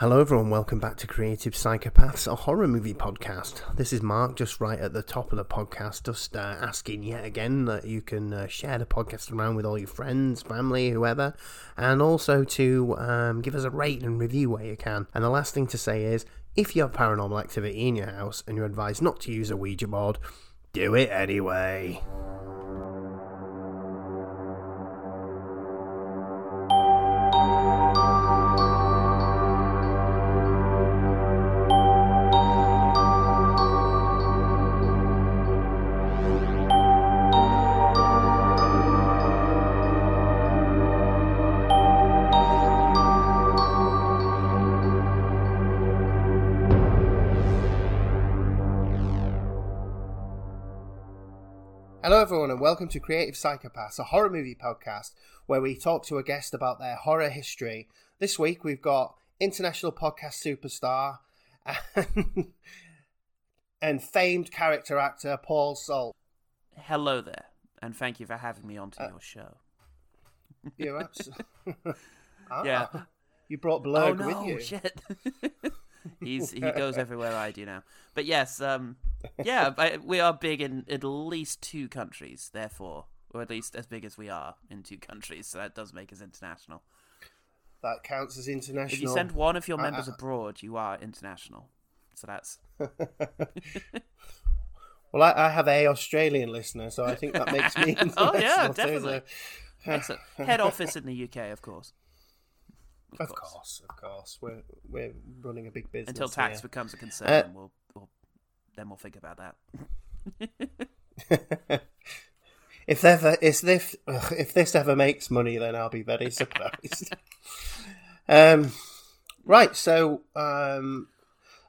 Hello everyone, welcome back to Creative Psychopaths, a horror movie podcast. This is Mark, just right at the top of the podcast, just asking yet again that you can share the podcast around with all your friends, family, whoever, and also to give us a rate and review where you can. And the last thing to say is, if you have paranormal activity in your house and you're advised not to use a Ouija board, do it anyway. Hello everyone and welcome to Creative Psychopaths, a horror movie podcast where we talk to a guest about their horror history. This week we've got international podcast superstar and famed character actor Paul Salt. Hello there, and thank you for having me onto your show. You're absolutely... Yeah. You brought Blurg with you. Shit. He goes everywhere I do now. But yes, we are big in at least two countries, therefore, or at least as big as we are in two countries, so that does make us international. That counts as international. If you send one of your members abroad, you are international. So that's... Well, I have an Australian listener, so I think that makes me international. Oh, yeah, definitely. So... Head office in the UK, of course. Of course. We're running a big business until tax becomes a concern. Then we'll think about that. if this ever makes money, then I'll be very surprised. Right. So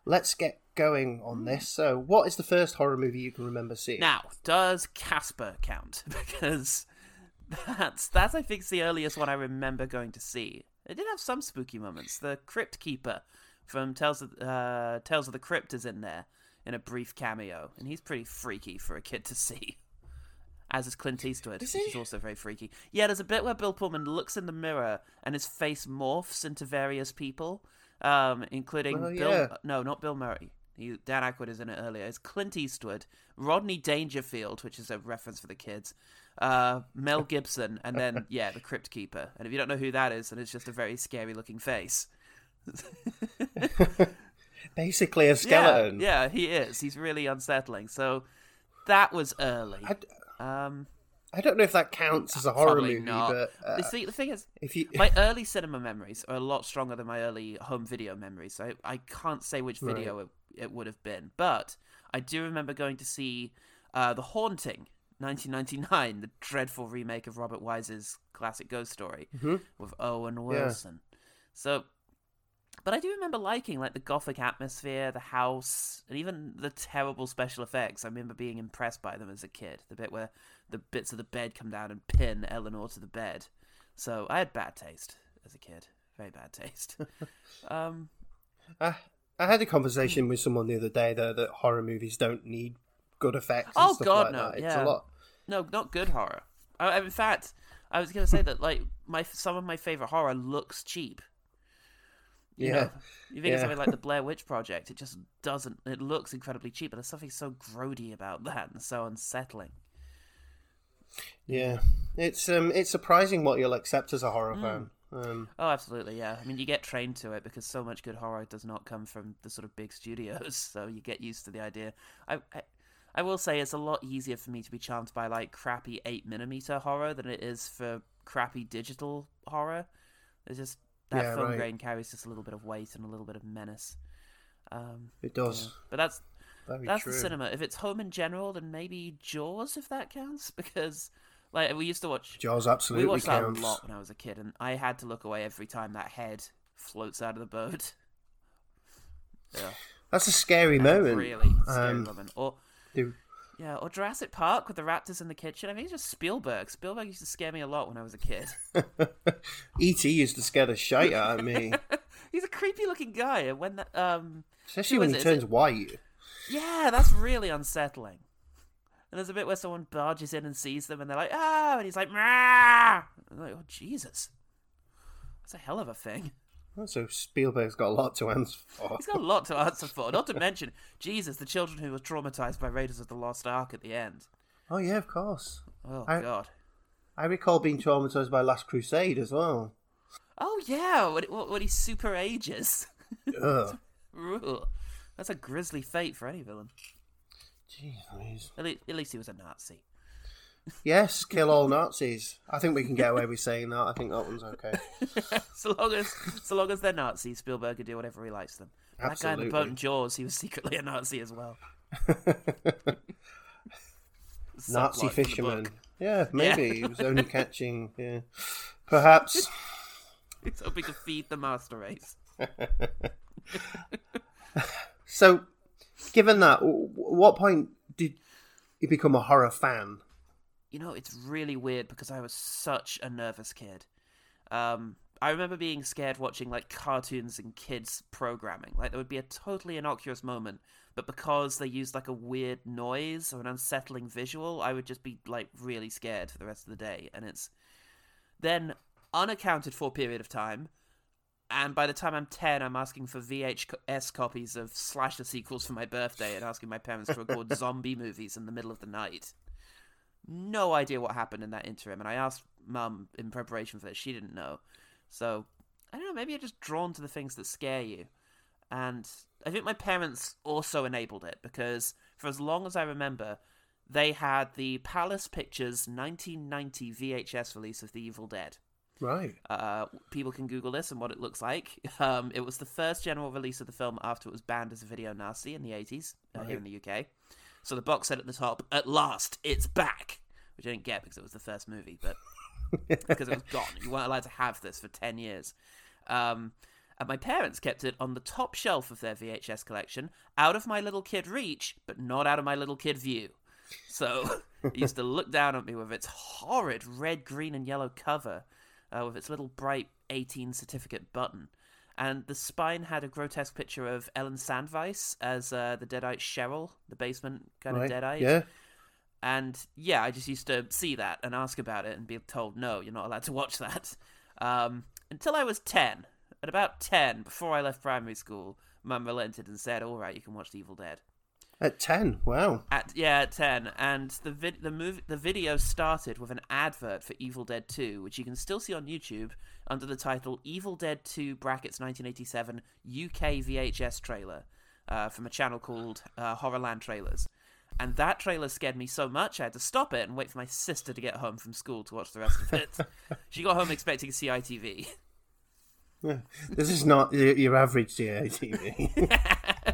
let's get going on this. So, what is the first horror movie you can remember seeing? Now, does Casper count? Because that's I think the earliest one I remember going to see. It did have some spooky moments. The Crypt Keeper from Tales of the Crypt is in there in a brief cameo, and he's pretty freaky for a kid to see. As is Clint Eastwood, which is also very freaky. Yeah, there's a bit where Bill Pullman looks in the mirror and his face morphs into various people, including not Bill Murray. Dan Aykroyd is in it earlier. It's Clint Eastwood, Rodney Dangerfield, which is a reference for the kids, Mel Gibson, and then, the Crypt Keeper. And if you don't know who that is, then it's just a very scary-looking face. Basically a skeleton. Yeah, he is. He's really unsettling. So that was early. I don't know if that counts as a horror movie, but... the thing is, my early cinema memories are a lot stronger than my early home video memories, so I can't say which video it would have been. But I do remember going to see The Haunting, 1999, the dreadful remake of Robert Wise's classic ghost story with Owen Wilson. Yeah. So, but I do remember liking the gothic atmosphere, the house, and even the terrible special effects. I remember being impressed by them as a kid. The bit where the bits of the bed come down and pin Eleanor to the bed. So I had bad taste as a kid, very bad taste. I had a conversation with someone the other day though that horror movies don't need good effects. And stuff like that. It's a lot. No, not good horror. In fact, I was going to say that some of my favorite horror looks cheap. You know, you think of something like the Blair Witch Project, it just doesn't. It looks incredibly cheap, but there's something so grody about that and so unsettling. Yeah, it's surprising what you'll accept as a horror film. Oh, absolutely, yeah. I mean, you get trained to it because so much good horror does not come from the sort of big studios, so you get used to the idea. I will say it's a lot easier for me to be charmed by, crappy 8mm horror than it is for crappy digital horror. It's just that grain carries just a little bit of weight and a little bit of menace. It does. Yeah. But that's true. The cinema. If it's home in general, then maybe Jaws, if that counts, because... we used to watch... Jaws absolutely counts. We watched that a lot when I was a kid, and I had to look away every time that head floats out of the boat. Yeah. That's a scary moment. Really scary moment. Or Jurassic Park with the raptors in the kitchen. I mean, it's just Spielberg. Spielberg used to scare me a lot when I was a kid. ET used to scare the shite out of me. He's a creepy-looking guy. And when that, especially when he turns white. Yeah, that's really unsettling. And there's a bit where someone barges in and sees them, and they're like, "Ah!" And he's like, "Mah!" And I'm like, "Oh Jesus, that's a hell of a thing." So Spielberg's got a lot to answer for. He's got a lot to answer for. Not to mention, Jesus, the children who were traumatized by Raiders of the Lost Ark at the end. Oh, yeah, of course. Oh, God. I recall being traumatized by Last Crusade as well. Oh, yeah, when he super ages. Ugh. That's a grisly fate for any villain. Jeez. At least he was a Nazi. Yes, kill all Nazis. I think we can get away with saying that. I think that one's okay. so long as they're Nazis, Spielberg can do whatever he likes them. Absolutely. That guy in the boat in Jaws, he was secretly a Nazi as well. Nazi fisherman. Yeah, maybe. Yeah. He was only catching... Yeah. Perhaps. He's hoping to feed the master race. So, given that, what point did you become a horror fan? You know, it's really weird because I was such a nervous kid. I remember being scared watching, like, cartoons and kids programming. Like, there would be a totally innocuous moment, but because they used, like, a weird noise or an unsettling visual, I would just be, like, really scared for the rest of the day. And it's then unaccounted for period of time. And by the time I'm 10, I'm asking for VHS copies of Slasher sequels for my birthday and asking my parents to record zombie movies in the middle of the night. No idea what happened in that interim. And I asked Mum in preparation for this. She didn't know. So, I don't know, maybe you're just drawn to the things that scare you. And I think my parents also enabled it because for as long as I remember, they had the Palace Pictures 1990 VHS release of The Evil Dead. Right. People can Google this and what it looks like. It was the first general release of the film after it was banned as a video nasty in the 80s here in the UK. So the box said at the top, "At last, it's back," which I didn't get because it was the first movie, but because it was gone. You weren't allowed to have this for 10 years. And my parents kept it on the top shelf of their VHS collection, out of my little kid reach, but not out of my little kid view. So it used to look down at me with its horrid red, green, and yellow cover. With its little bright 18 certificate button. And the spine had a grotesque picture of Ellen Sandweiss as the Deadite Cheryl, the basement kind of Deadite. Yeah. And yeah, I just used to see that and ask about it and be told, no, you're not allowed to watch that. Until I was 10. At about 10, before I left primary school, Mum relented and said, all right, you can watch The Evil Dead. At 10, wow. At 10, and the video started with an advert for Evil Dead 2, which you can still see on YouTube under the title Evil Dead 2 brackets 1987 UK VHS trailer from a channel called Horrorland Trailers. And that trailer scared me so much I had to stop it and wait for my sister to get home from school to watch the rest of it. She got home expecting CITV. This is not your average CITV.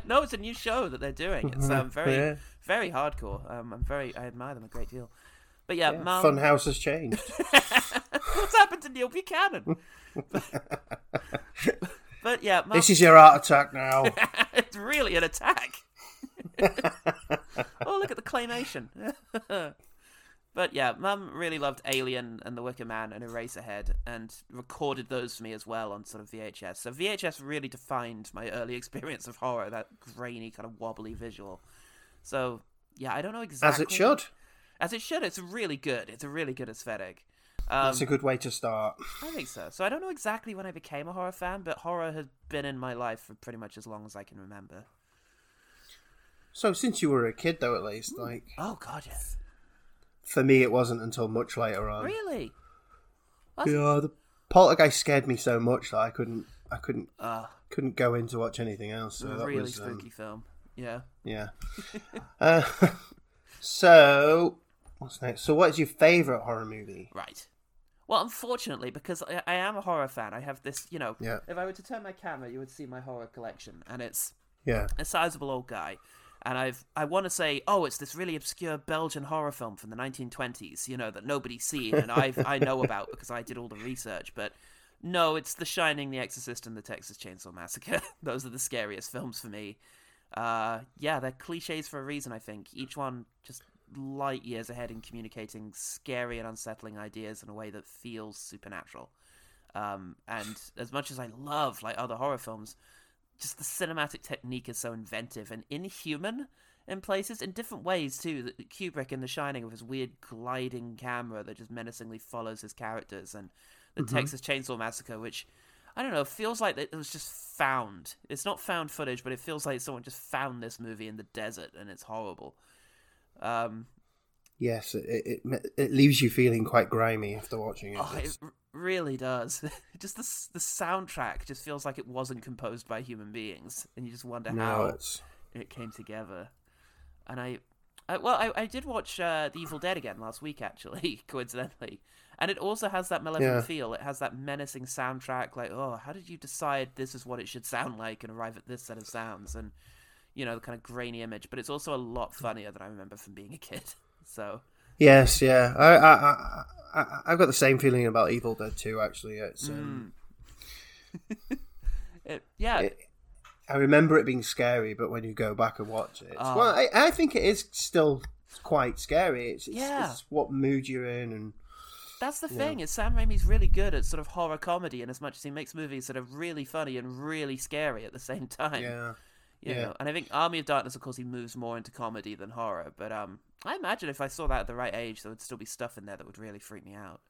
No, it's a new show that they're doing. It's very hardcore. I admire them a great deal. But yeah Mum... Funhouse has changed. What's happened to Neil Buchanan? But yeah, Mum... This is your art attack now. It's really an attack. Oh, look at the claymation. But yeah, Mum really loved Alien and The Wicker Man and Eraserhead and recorded those for me as well on sort of VHS. So VHS really defined my early experience of horror, that grainy kind of wobbly visual. So yeah, I don't know exactly. As it should. As it should. It's really good. It's a really good aesthetic. That's a good way to start. I think so. So I don't know exactly when I became a horror fan, but horror has been in my life for pretty much as long as I can remember. So since you were a kid though, at least, like... Oh, God, yes. For me, it wasn't until much later on. Really? That's... Yeah, the Poltergeist scared me so much that I couldn't go in to watch anything else. So that really was, spooky film. Yeah. Yeah. So, what's next? So, what is your favourite horror movie? Right. Well, unfortunately, because I am a horror fan, I have this. You know, if I were to turn my camera, you would see my horror collection, and it's a sizable old guy. And I want to say, oh, it's this really obscure Belgian horror film from the 1920s, you know, that nobody's seen and I know about because I did all the research. But no, it's The Shining, The Exorcist, and The Texas Chainsaw Massacre. Those are the scariest films for me. They're cliches for a reason, I think. Each one just light years ahead in communicating scary and unsettling ideas in a way that feels supernatural. And as much as I love like other horror films... Just the cinematic technique is so inventive and inhuman in places, in different ways, too. Kubrick in The Shining with his weird gliding camera that just menacingly follows his characters, and the Texas Chainsaw Massacre, which I don't know, it feels like it was just found. It's not found footage, but it feels like someone just found this movie in the desert, and it's horrible. Yes, it leaves you feeling quite grimy after watching it. Oh, it really does. Just the soundtrack just feels like it wasn't composed by human beings, and you just wonder how it came together. And I did watch The Evil Dead again last week, actually, coincidentally. And it also has that malevolent feel. It has that menacing soundtrack, like, oh, how did you decide this is what it should sound like and arrive at this set of sounds? And, you know, the kind of grainy image. But it's also a lot funnier than I remember from being a kid. So yes, yeah. I've got the same feeling about Evil Dead 2, actually. It's I remember it being scary, but when you go back and watch it, I think it is still quite scary. It's what mood you're in, and that's the thing. Is Sam Raimi's really good at sort of horror comedy, and as much as he makes movies that are really funny and really scary at the same time. Yeah, you know? And I think Army of Darkness, of course, he moves more into comedy than horror. But I imagine if I saw that at the right age, there would still be stuff in there that would really freak me out.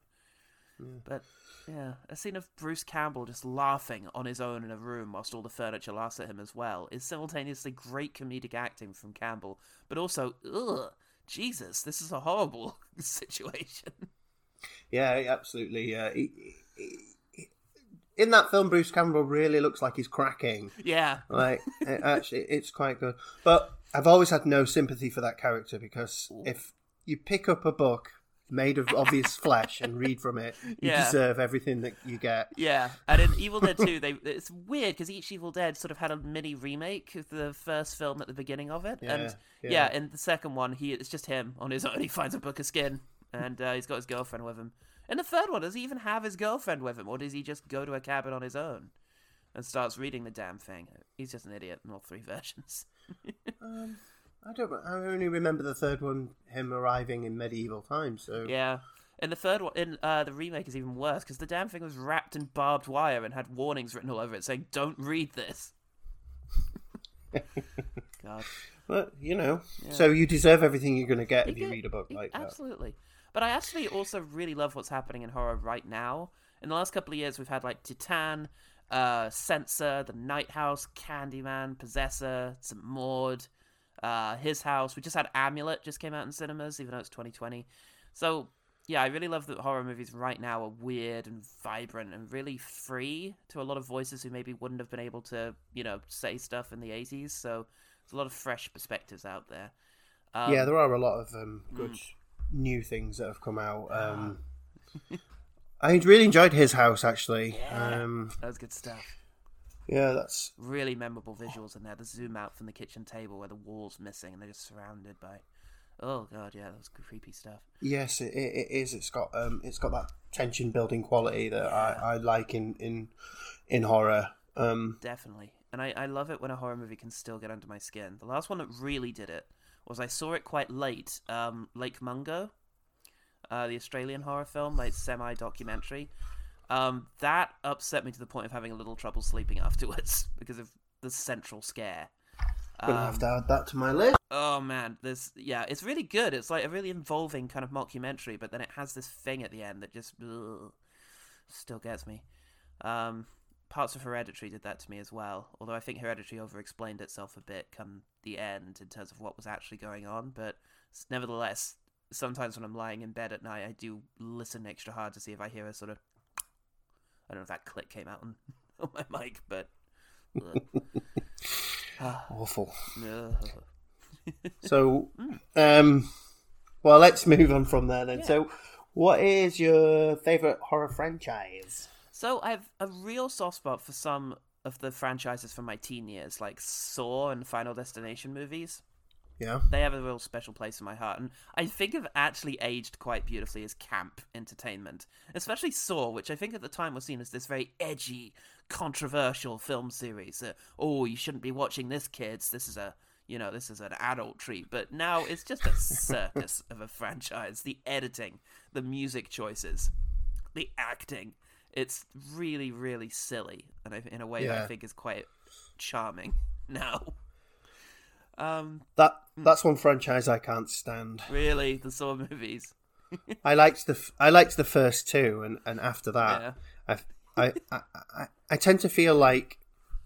Yeah. But yeah, a scene of Bruce Campbell just laughing on his own in a room whilst all the furniture laughs at him as well is simultaneously great comedic acting from Campbell, but also, ugh, Jesus, this is a horrible situation. Yeah, absolutely. In that film, Bruce Campbell really looks like he's cracking. Yeah, like it's quite good. But I've always had no sympathy for that character, because if you pick up a book made of obvious flesh and read from it, you deserve everything that you get. Yeah, and in Evil Dead 2, it's weird because each Evil Dead sort of had a mini remake of the first film at the beginning of it, and in the second one, it's just him on his own. He finds a book of skin, and he's got his girlfriend with him. In the third one, does he even have his girlfriend with him, or does he just go to a cabin on his own and starts reading the damn thing? He's just an idiot in all three versions. I only remember the third one, him arriving in medieval times. So yeah, and the third one, in the remake, is even worse because the damn thing was wrapped in barbed wire and had warnings written all over it saying, "Don't read this." God, but you know, so you deserve everything you're going to get if you read a book like that. Absolutely, but I actually also really love what's happening in horror right now. In the last couple of years, we've had like Titan, Censor, The Night House, Candyman, Possessor, St. Maud. His House. We just had Amulet just came out in cinemas, even though it's 2020. So yeah, I really love that horror movies right now are weird and vibrant and really free to a lot of voices who maybe wouldn't have been able to, you know, say stuff in the 80s. So there's a lot of fresh perspectives out there. There are a lot of good new things that have come out. I really enjoyed His House, actually. Yeah, that was good stuff. Yeah, that's really memorable visuals in there. The zoom out from the kitchen table where the wall's missing and they're just surrounded by, oh god, yeah, that was creepy stuff. Yes, it is. It's got that tension building quality that I like in horror. Definitely, and I love it when a horror movie can still get under my skin. The last one that really did it was I saw it quite late. Lake Mungo, the Australian horror film, like semi documentary. That upset me to the point of having a little trouble sleeping afterwards because of the central scare. Gonna have to add that to my list. Oh man, it's really good. It's like a really involving kind of mockumentary, but then it has this thing at the end that just still gets me. Parts of Hereditary did that to me as well, although I think Hereditary over-explained itself a bit come the end in terms of what was actually going on, but nevertheless, sometimes when I'm lying in bed at night, I do listen extra hard to see if I hear a sort of, I don't know if that click came out on my mic, but awful. So, well, let's move on from there then. Yeah. So, what is your favourite horror franchise? So, I have a real soft spot for some of the franchises from my teen years, like Saw and Final Destination movies. Yeah, they have a real special place in my heart, and I think have actually aged quite beautifully as camp entertainment, especially Saw, which I think at the time was seen as this very edgy, controversial film series. Oh, you shouldn't be watching this, kids. This is an adult treat. But now it's just a circus of a franchise. The editing, the music choices, the acting. It's really, really silly, and in a way that I think is quite charming now. That's one franchise I can't stand. Really, the Saw movies. I liked the first two, and after that, I tend to feel like,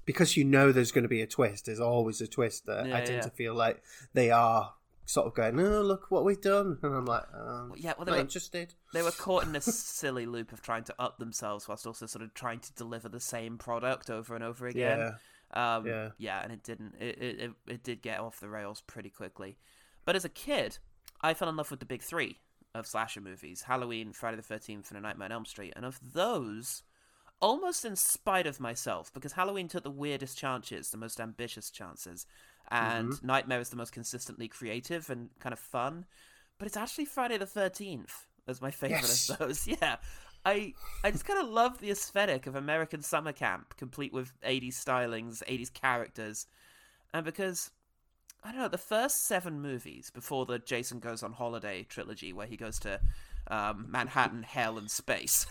because you know there's going to be a twist, there's always a twist there. Yeah, I tend to feel like they are sort of going, oh, look what we've done. And I'm like, well, I'm interested. They were caught in this silly loop of trying to up themselves whilst also sort of trying to deliver the same product over and over again. Yeah. And it didn't. It did get off the rails pretty quickly. But as a kid, I fell in love with the big three of slasher movies: Halloween, Friday the 13th, and A Nightmare on Elm Street. And of those, almost in spite of myself, because Halloween took the weirdest chances, the most ambitious chances, and Nightmare is the most consistently creative and kind of fun. But it's actually Friday the 13th as my favorite of those. Yeah. I just kind of love the aesthetic of American summer camp, complete with 80s stylings, 80s characters. And because, I don't know, the first seven movies before the Jason Goes on Holiday trilogy, where he goes to Manhattan, hell, and space,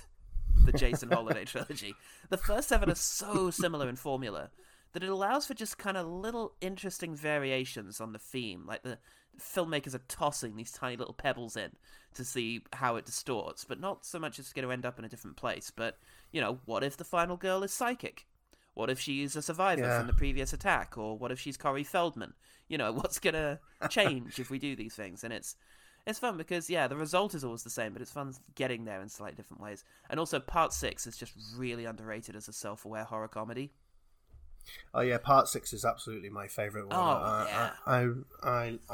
the Jason Holiday trilogy, the first seven are so similar in formula that it allows for just kind of little interesting variations on the theme. Like, the filmmakers are tossing these tiny little pebbles in to see how it distorts, but not so much it's going to end up in a different place. But, you know, what if the final girl is psychic? What if she's a survivor from the previous attack? Or what if she's Corey Feldman? You know, what's going to change if we do these things? And it's fun because, the result is always the same, but it's fun getting there in slightly different ways. And also, Part 6 is just really underrated as a self-aware horror comedy. Oh yeah, Part 6 is absolutely my favourite one. I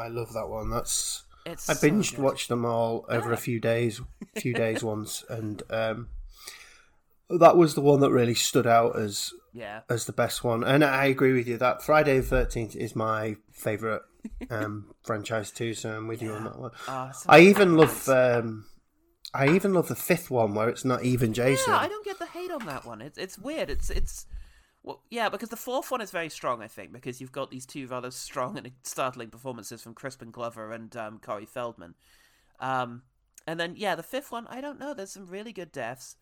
love that one. I binged watched them all over a few days once, and that was the one that really stood out as the best one. And I agree with you that Friday the 13th is my favourite franchise too. So I'm with you on that one. Oh, I even love the fifth one where it's not even Jason. Yeah, I don't get the hate on that one. It's weird. It's. Well, yeah, because the fourth one is very strong, I think, because you've got these two rather strong and startling performances from Crispin Glover and Corey Feldman. And then, the fifth one, I don't know. There's some really good deaths.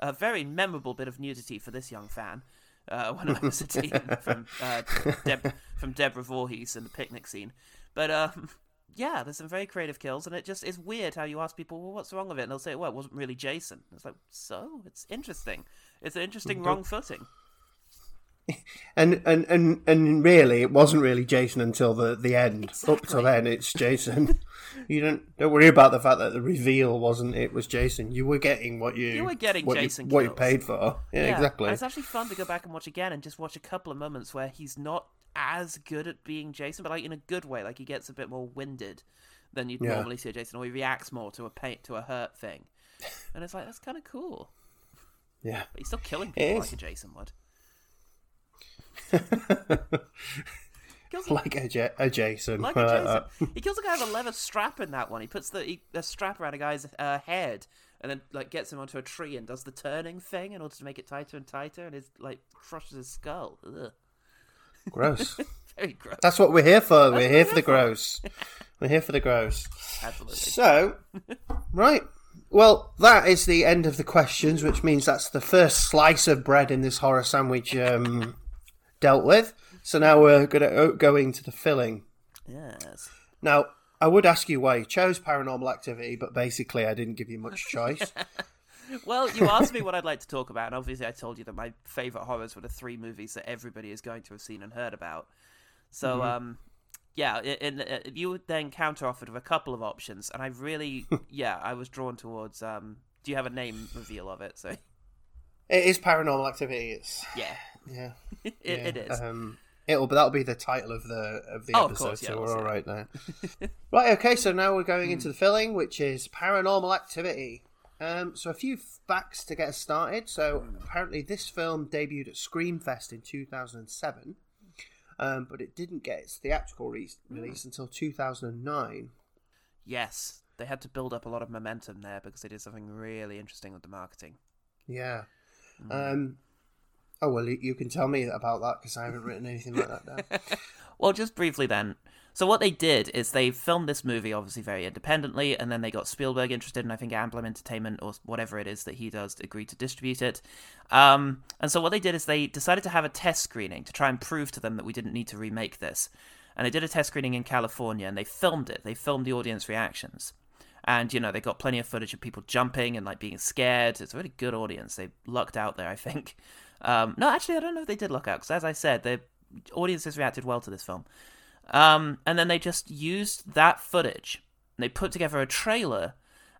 A very memorable bit of nudity for this young fan when I was a teen from Deborah Voorhees in the picnic scene. But, there's some very creative kills, and it just is weird how you ask people, well, what's wrong with it? And they'll say, well, it wasn't really Jason. It's like, so? It's interesting. It's an interesting wrong footing. And really, it wasn't really Jason until the end. Exactly. Up till then, it's Jason. You don't worry about the fact that the reveal wasn't. It was Jason. You were getting what you paid for. Yeah, exactly. And it's actually fun to go back and watch again and just watch a couple of moments where he's not as good at being Jason, but like in a good way. Like he gets a bit more winded than you'd normally see Jason, or he reacts more to a hurt thing. And it's like, that's kind of cool. Yeah, but he's still killing people like a Jason would. Like a Jason. He kills a guy with a leather strap in that one. He puts a strap around a guy's head and then like gets him onto a tree and does the turning thing in order to make it tighter and tighter, and his like crushes his skull. Ugh. Gross. Very gross. That's what we're here for. We're here for the gross. We're here for the gross. Absolutely. So, right. Well, that is the end of the questions, which means that's the first slice of bread in this horror sandwich dealt with. So now we're going to go into the filling. Yes. Now, I would ask you why you chose Paranormal Activity, but basically I didn't give you much choice. Well, you asked me what I'd like to talk about, and obviously I told you that my favourite horrors were the three movies that everybody is going to have seen and heard about. So, you would then counter-offered with a couple of options, and I really, I was drawn towards, do you have a name reveal of it? So it is Paranormal Activity. It's... Yeah. Yeah, it is. That'll be the title of the episode. Course, so we're all right there. Right. Okay. So now we're going into the filling, which is Paranormal Activity. So a few facts to get us started. So apparently this film debuted at Screamfest in 2007, but it didn't get its theatrical release until 2009. Yes, they had to build up a lot of momentum there because they did something really interesting with the marketing. Yeah. Oh, well, you can tell me about that because I haven't written anything like that down. Well, just briefly then. So what they did is they filmed this movie, obviously, very independently, and then they got Spielberg interested, and I think Amblin Entertainment, or whatever it is that he does, agreed to distribute it. And so what they did is they decided to have a test screening to try and prove to them that we didn't need to remake this. And they did a test screening in California, and they filmed it. They filmed the audience reactions. And, you know, they got plenty of footage of people jumping and, like, being scared. It's a really good audience. They lucked out there, I think. No, actually, I don't know if they did luck out, because, as I said, the audiences reacted well to this film. And then they just used that footage. And they put together a trailer.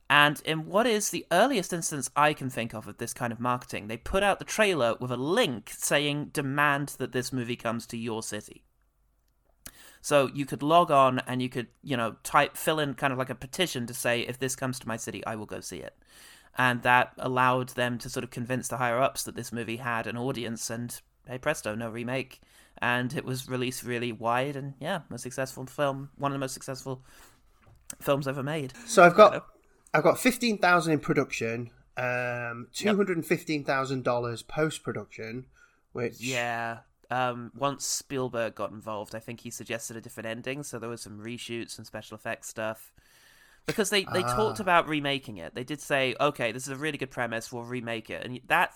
And in what is the earliest instance I can think of this kind of marketing, they put out the trailer with a link saying, demand that this movie comes to your city. So you could log on and you could, you know, type, fill in kind of like a petition to say, if this comes to my city, I will go see it. And that allowed them to sort of convince the higher-ups that this movie had an audience, and hey presto, no remake. And it was released really wide, and yeah, a successful film, one of the most successful films ever made. So I've got 15,000 in production, $215,000 post-production, which... Yeah. Once Spielberg got involved, I think he suggested a different ending, so there was some reshoots and special effects stuff. Because they talked about remaking it. They did say, okay, this is a really good premise, we'll remake it. And that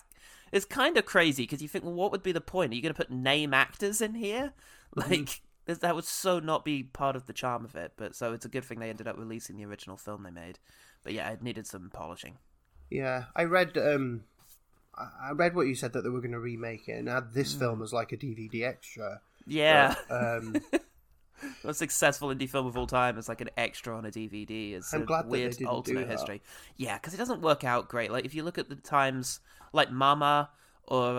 is kind of crazy, because you think, well, what would be the point? Are you going to put name actors in here? Like, that would so not be part of the charm of it. But so it's a good thing they ended up releasing the original film they made. But yeah, it needed some polishing. Yeah, I read what you said, that they were going to remake it and add this film as like a DVD extra. Yeah. But, most successful indie film of all time is like an extra on a DVD. It's I'm glad weird that they didn't alternate do history. Yeah, because it doesn't work out great. Like, if you look at the times, like Mama or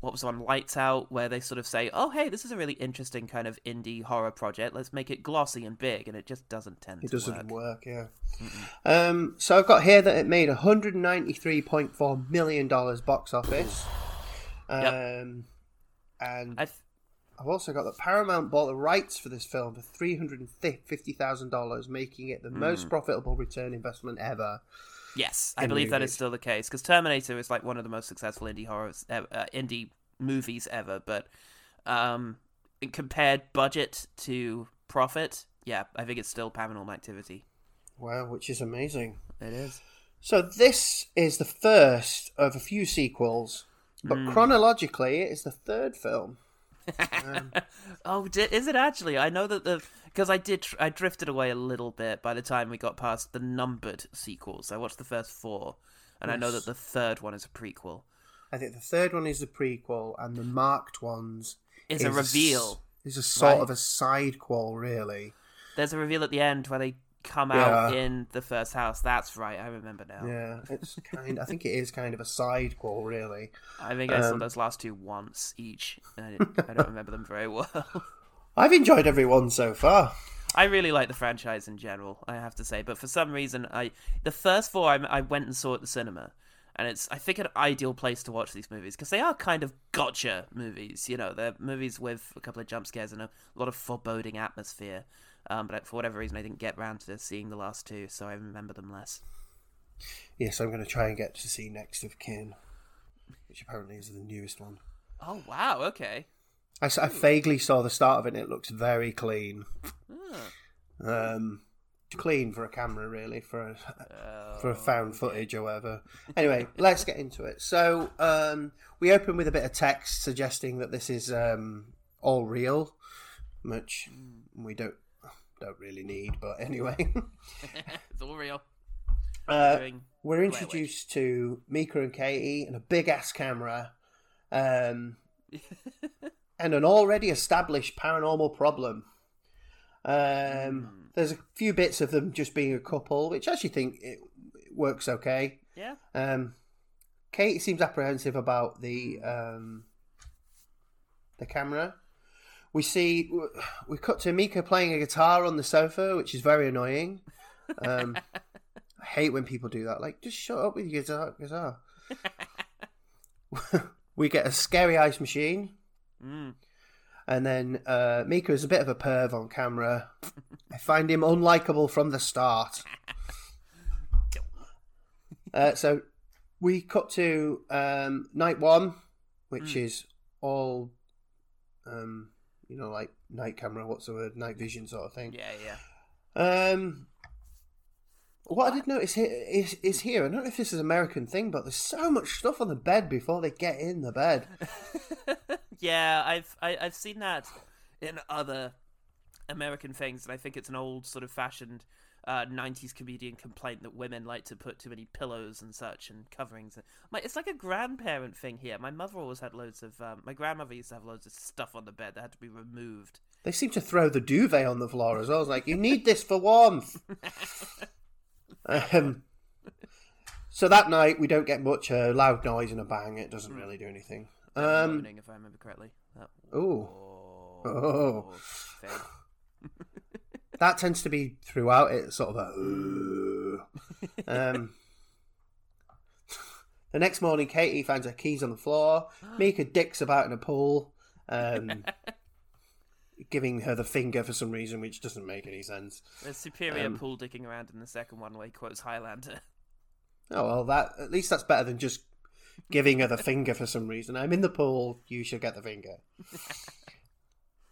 what was the one, Lights Out, where they sort of say, oh, hey, this is a really interesting kind of indie horror project. Let's make it glossy and big. And it just doesn't tend to work. It doesn't work, yeah. So I've got here that it made $193.4 million box office. And I've also got that Paramount bought the rights for this film for $350,000, making it the most profitable return investment ever. Yes, I believe that is still the case, because Terminator is like one of the most successful indie movies ever. But compared budget to profit, yeah, I think it's still Paranormal Activity. Wow, which is amazing. It is. So this is the first of a few sequels, but chronologically, it is the third film. Is it actually? I know that because I drifted away a little bit by the time we got past the numbered sequels. I watched the first four, and yes. I know that the third one is a prequel. I think the third one is a prequel, and the marked ones is a reveal. Is a sort of a sidequel, really. There's a reveal at the end where they come out in the first house. That's right, I remember now. Yeah, it's kind. I think it is kind of a sidequel, really. I think I saw those last two once each, and I don't remember them very well. I've enjoyed every one so far. I really like the franchise in general, I have to say. But for some reason, the first four I went and saw at the cinema, and it's I think an ideal place to watch these movies, because they are kind of gotcha movies. You know, they're movies with a couple of jump scares and a lot of foreboding atmosphere. But for whatever reason, I didn't get round to seeing the last two, so I remember them less. Yes, I'm going to try and get to see Next of Kin, which apparently is the newest one. Oh, wow, okay. I vaguely saw the start of it, and it looks very clean. Oh. Clean for a camera, really, for a found footage or whatever. Anyway, let's get into it. So we open with a bit of text suggesting that this is all real, which we don't really need, but anyway. It's all real. We're introduced to Mika and Katie and a big-ass camera and an already established paranormal problem. There's a few bits of them just being a couple, which I actually think it works okay. Yeah. Katie seems apprehensive about the camera. We cut to Mika playing a guitar on the sofa, which is very annoying. I hate when people do that. Like, just shut up with your guitar. We get a scary ice machine. And then Mika is a bit of a perv on camera. I find him unlikable from the start. So we cut to night one, which is all... you know, like night camera, what's the word? Night vision sort of thing. Yeah, yeah. What I did notice is here, I don't know if this is an American thing, but there's so much stuff on the bed before they get in the bed. Yeah, I've seen that in other American things, and I think it's an old sort of fashioned 90s comedian complaint that women like to put too many pillows and such and coverings. It's like a grandparent thing here. My mother always had loads of... my grandmother used to have loads of stuff on the bed that had to be removed. They seem to throw the duvet on the floor as well. It's like, you need this for warmth. So that night, we don't get much loud noise and a bang. It doesn't really do anything. Moaning, if I remember correctly. That tends to be throughout it, sort of a... The next morning, Katie finds her keys on the floor. Mika dicks about in a pool, giving her the finger for some reason, which doesn't make any sense. There's superior pool dicking around in the second one, where he quotes Highlander. Oh, well, at least that's better than just giving her the finger for some reason. I'm in the pool, you should get the finger.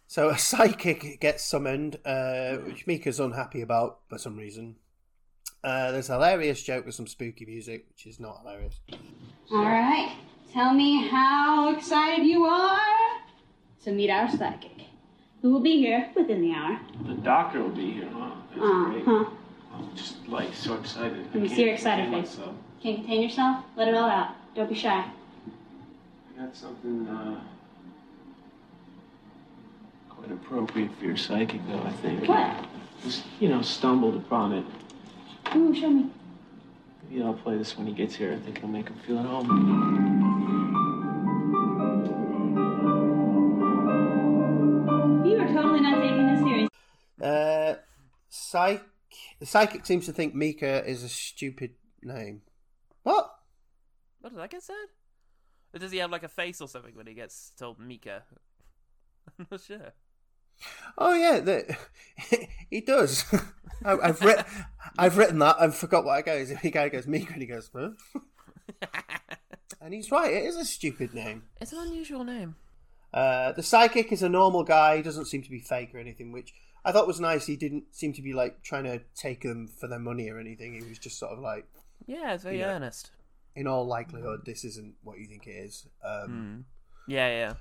So a psychic gets summoned, which Mika's unhappy about for some reason. There's a hilarious joke with some spooky music, which is not hilarious. All right, tell me how excited you are to meet our psychic, who will be here within the hour. The doctor will be here, huh? That's great. I'm just, so excited. Let me see your excited face. Can't contain yourself? Let it all out. Don't be shy. I got something, quite appropriate for your psychic, though, I think. What? Just, stumbled upon it. Ooh, show me. Maybe I'll play this when he gets here. I think it'll make him feel at home. You are totally not taking this seriously. The psychic seems to think Mika is a stupid name. What? What did that get said? Or does he have a face or something when he gets told Mika? I'm not sure. Oh yeah, he does. I've written that. I forgot what it goes. The guy goes Mika, and he goes, huh? And he's right. It is a stupid name. It's an unusual name. The psychic is a normal guy. He doesn't seem to be fake or anything, which I thought was nice. He didn't seem to be trying to take them for their money or anything. He was just sort of yeah, it's very earnest. In all likelihood, this isn't what you think it is. Yeah.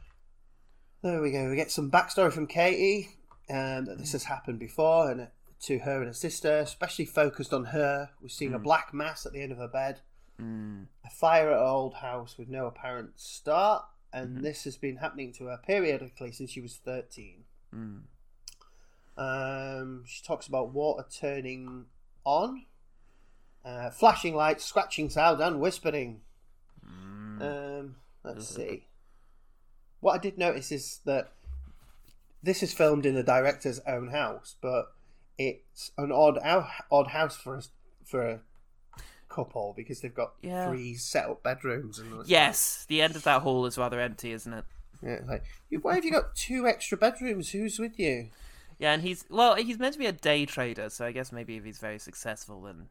There we go. We get some backstory from Katie, that this has happened before, and to her and her sister, especially focused on her. We've seen a black mass at the end of her bed, a fire at her old house with no apparent start, and this has been happening to her periodically since she was 13. She talks about water turning on, flashing lights, scratching sounds, and whispering. Let's see. What I did notice is that this is filmed in the director's own house, but it's an odd house for a couple, because they've got three set-up bedrooms. And the end of that hall is rather empty, isn't it? Yeah, why have you got two extra bedrooms? Who's with you? Yeah, and he's meant to be a day trader, so I guess maybe if he's very successful, then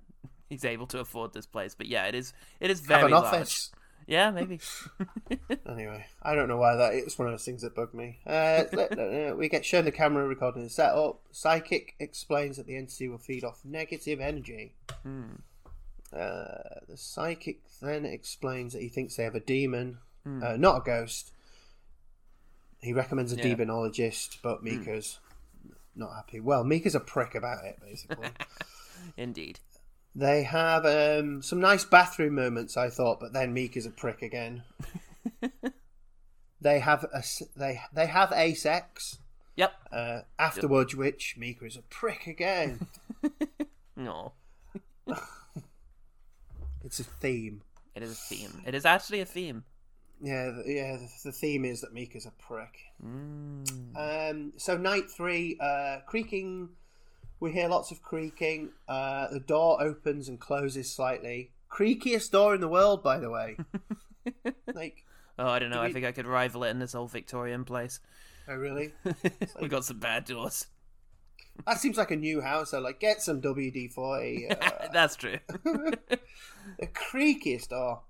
he's able to afford this place. But yeah, it is very large. Have an office. Yeah, maybe. Anyway, I don't know why it's one of those things that bugged me. We get shown the camera recording the setup. Psychic explains that the entity will feed off negative energy. The psychic then explains that he thinks they have a demon, not a ghost. He recommends a demonologist, but Mika's not happy. Well, Mika's a prick about it, basically. Indeed. They have some nice bathroom moments, I thought, but then Mika's a prick again. They have sex. Yep. Afterwards, which Mika is a prick again. No. It's a theme. It is a theme. It is actually a theme. Yeah. The theme is that Mika's a prick. So night three, creaking. We hear lots of creaking. The door opens and closes slightly. Creakiest door in the world, by the way. I don't know. I think I could rival it in this old Victorian place. Oh, really? We got some bad doors. That seems like a new house. So, get some WD-40. That's true. The creakiest door.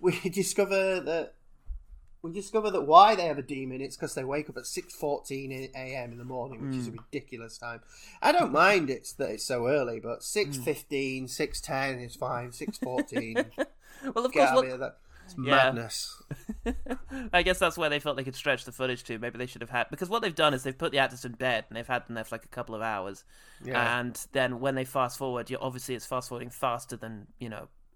We discover that why they have a demon, it's because they wake up at 6:14 a.m. in the morning, which is a ridiculous time. I don't mind that it's so early, but 6:15, 6:10 is fine, 6:14. Well, of course, It's madness. I guess that's where they felt they could stretch the footage to. Maybe they should have had... Because what they've done is they've put the actors in bed and they've had them there for like a couple of hours. Yeah. And then when they fast forward, obviously it's fast forwarding faster than,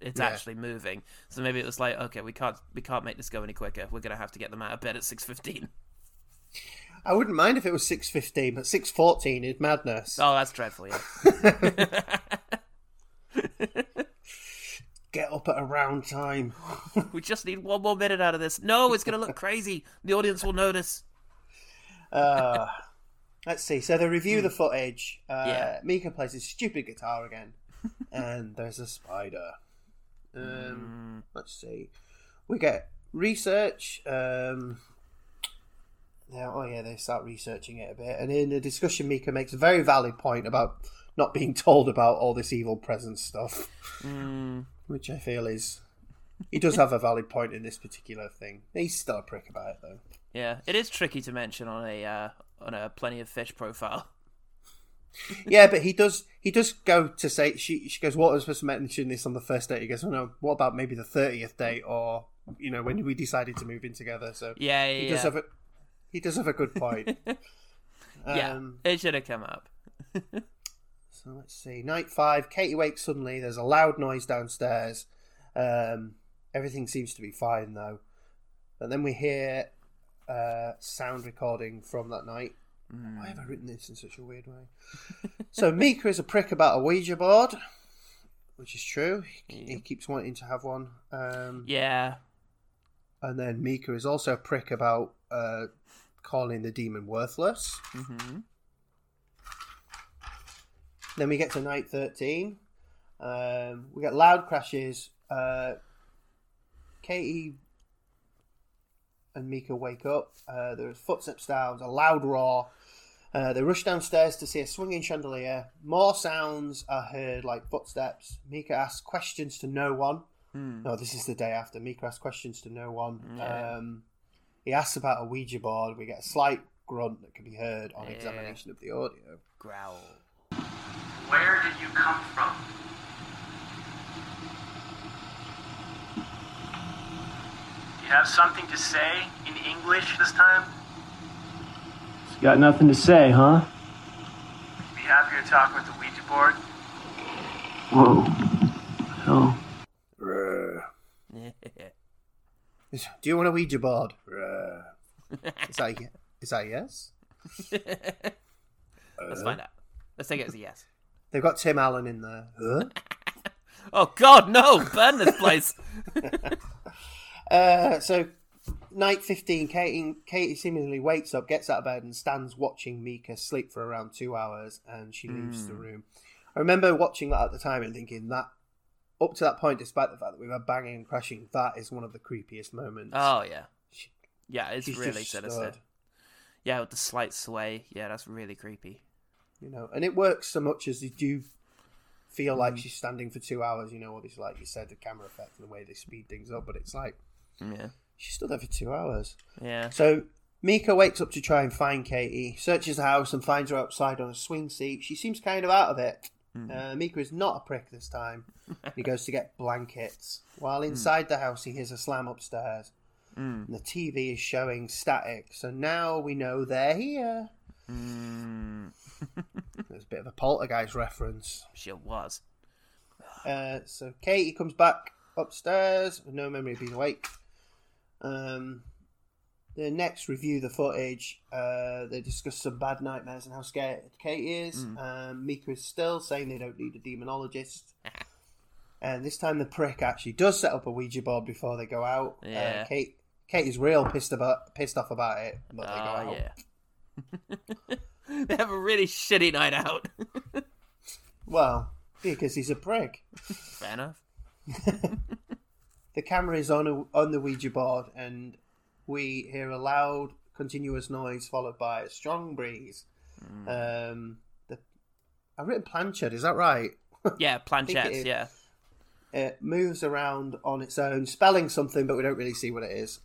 it's actually moving. So maybe it was like, okay, we can't make this go any quicker. We're going to have to get them out of bed at 6:15. I wouldn't mind if it was 6:15, but 6:14 is madness. Oh, that's dreadful, yeah. Get up at a round time. We just need one more minute out of this. No, it's going to look crazy. The audience will notice. Let's see. So they review the footage. Mika plays his stupid guitar again. And there's a spider. Let's see. We get research... they start researching it a bit. And in the discussion, Mika makes a very valid point about not being told about all this evil presence stuff, which I feel is... He does have a valid point in this particular thing. He's still a prick about it, though. Yeah, it is tricky to mention on a Plenty of Fish profile. Yeah, but he does go to say... She goes, what, I was supposed to mention this on the first date? He goes, well, no, what about maybe the 30th date or, when we decided to move in together? So yeah. He does have a... He does have a good point. It should have come up. So let's see. Night 5, Katie wakes suddenly. There's a loud noise downstairs. Everything seems to be fine, though. But then we hear sound recording from that night. Why have I written this in such a weird way? So Mika is a prick about a Ouija board, which is true. He keeps wanting to have one. And then Mika is also a prick about... calling the demon worthless. Then we get to night 13. We get loud crashes. Katie and Mika wake up. There are footsteps down, a loud roar. They rush downstairs to see a swinging chandelier. More sounds are heard, like footsteps. Mika asks questions to no one. No, this is the day after. Mika asks questions to no one. He asks about a Ouija board. We get a slight grunt that can be heard on examination of the audio. Growl. Where did you come from? You have something to say in English this time? You got nothing to say, huh? Be happier talking with the Ouija board. Whoa. Oh. Do you want a Ouija board? Is that a yes? Let's find out. Let's take it as a yes. They've got Tim Allen in there. Oh, God, no! Burn this place! So, night 15, Katie seemingly wakes up, gets out of bed, and stands watching Mika sleep for around 2 hours, and she leaves the room. I remember watching that at the time and thinking that, up to that point, despite the fact that we were banging and crashing, that is one of the creepiest moments. Oh, yeah. It's really sinister. Yeah, with the slight sway. Yeah, that's really creepy. And it works so much as you do feel like she's standing for 2 hours. Obviously, like you said, the camera effect and the way they speed things up, but it's like, she's stood there for 2 hours. Yeah. So Mika wakes up to try and find Katie, searches the house and finds her outside on a swing seat. She seems kind of out of it. Mika is not a prick this time. He goes to get blankets. While inside the house, he hears a slam upstairs. And the TV is showing static. So now we know they're here. There's a bit of a Poltergeist reference. Sure was. So Katie comes back upstairs with no memory of being awake. They next review the footage. They discuss some bad nightmares and how scared Katie is. Mika is still saying they don't need a demonologist. And this time the prick actually does set up a Ouija board before they go out. Yeah. Kate is real pissed off about it, but they go out. Yeah. They have a really shitty night out. Well, because he's a prick. Fair enough. The camera is on the Ouija board and... We hear a loud, continuous noise followed by a strong breeze. I've written planchette, is that right? Yeah, planchette, yeah. It moves around on its own, spelling something, but we don't really see what it is.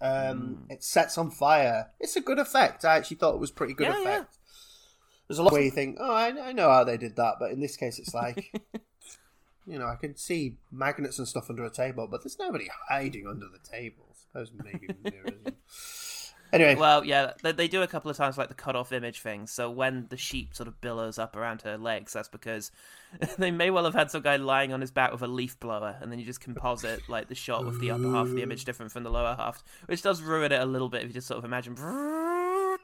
It sets on fire. It's a good effect. I actually thought it was pretty good effect. There's a lot where you think, I know how they did that, but in this case it's like... you know, I can see magnets and stuff under a table, but there's nobody hiding under the table. I suppose maybe there isn't. Anyway. Well, yeah, they do a couple of times like the cut-off image thing. So when the sheep sort of billows up around her legs, that's because they may well have had some guy lying on his back with a leaf blower, and then you just composite like the shot with the upper half of the image different from the lower half, which does ruin it a little bit if you just sort of imagine. No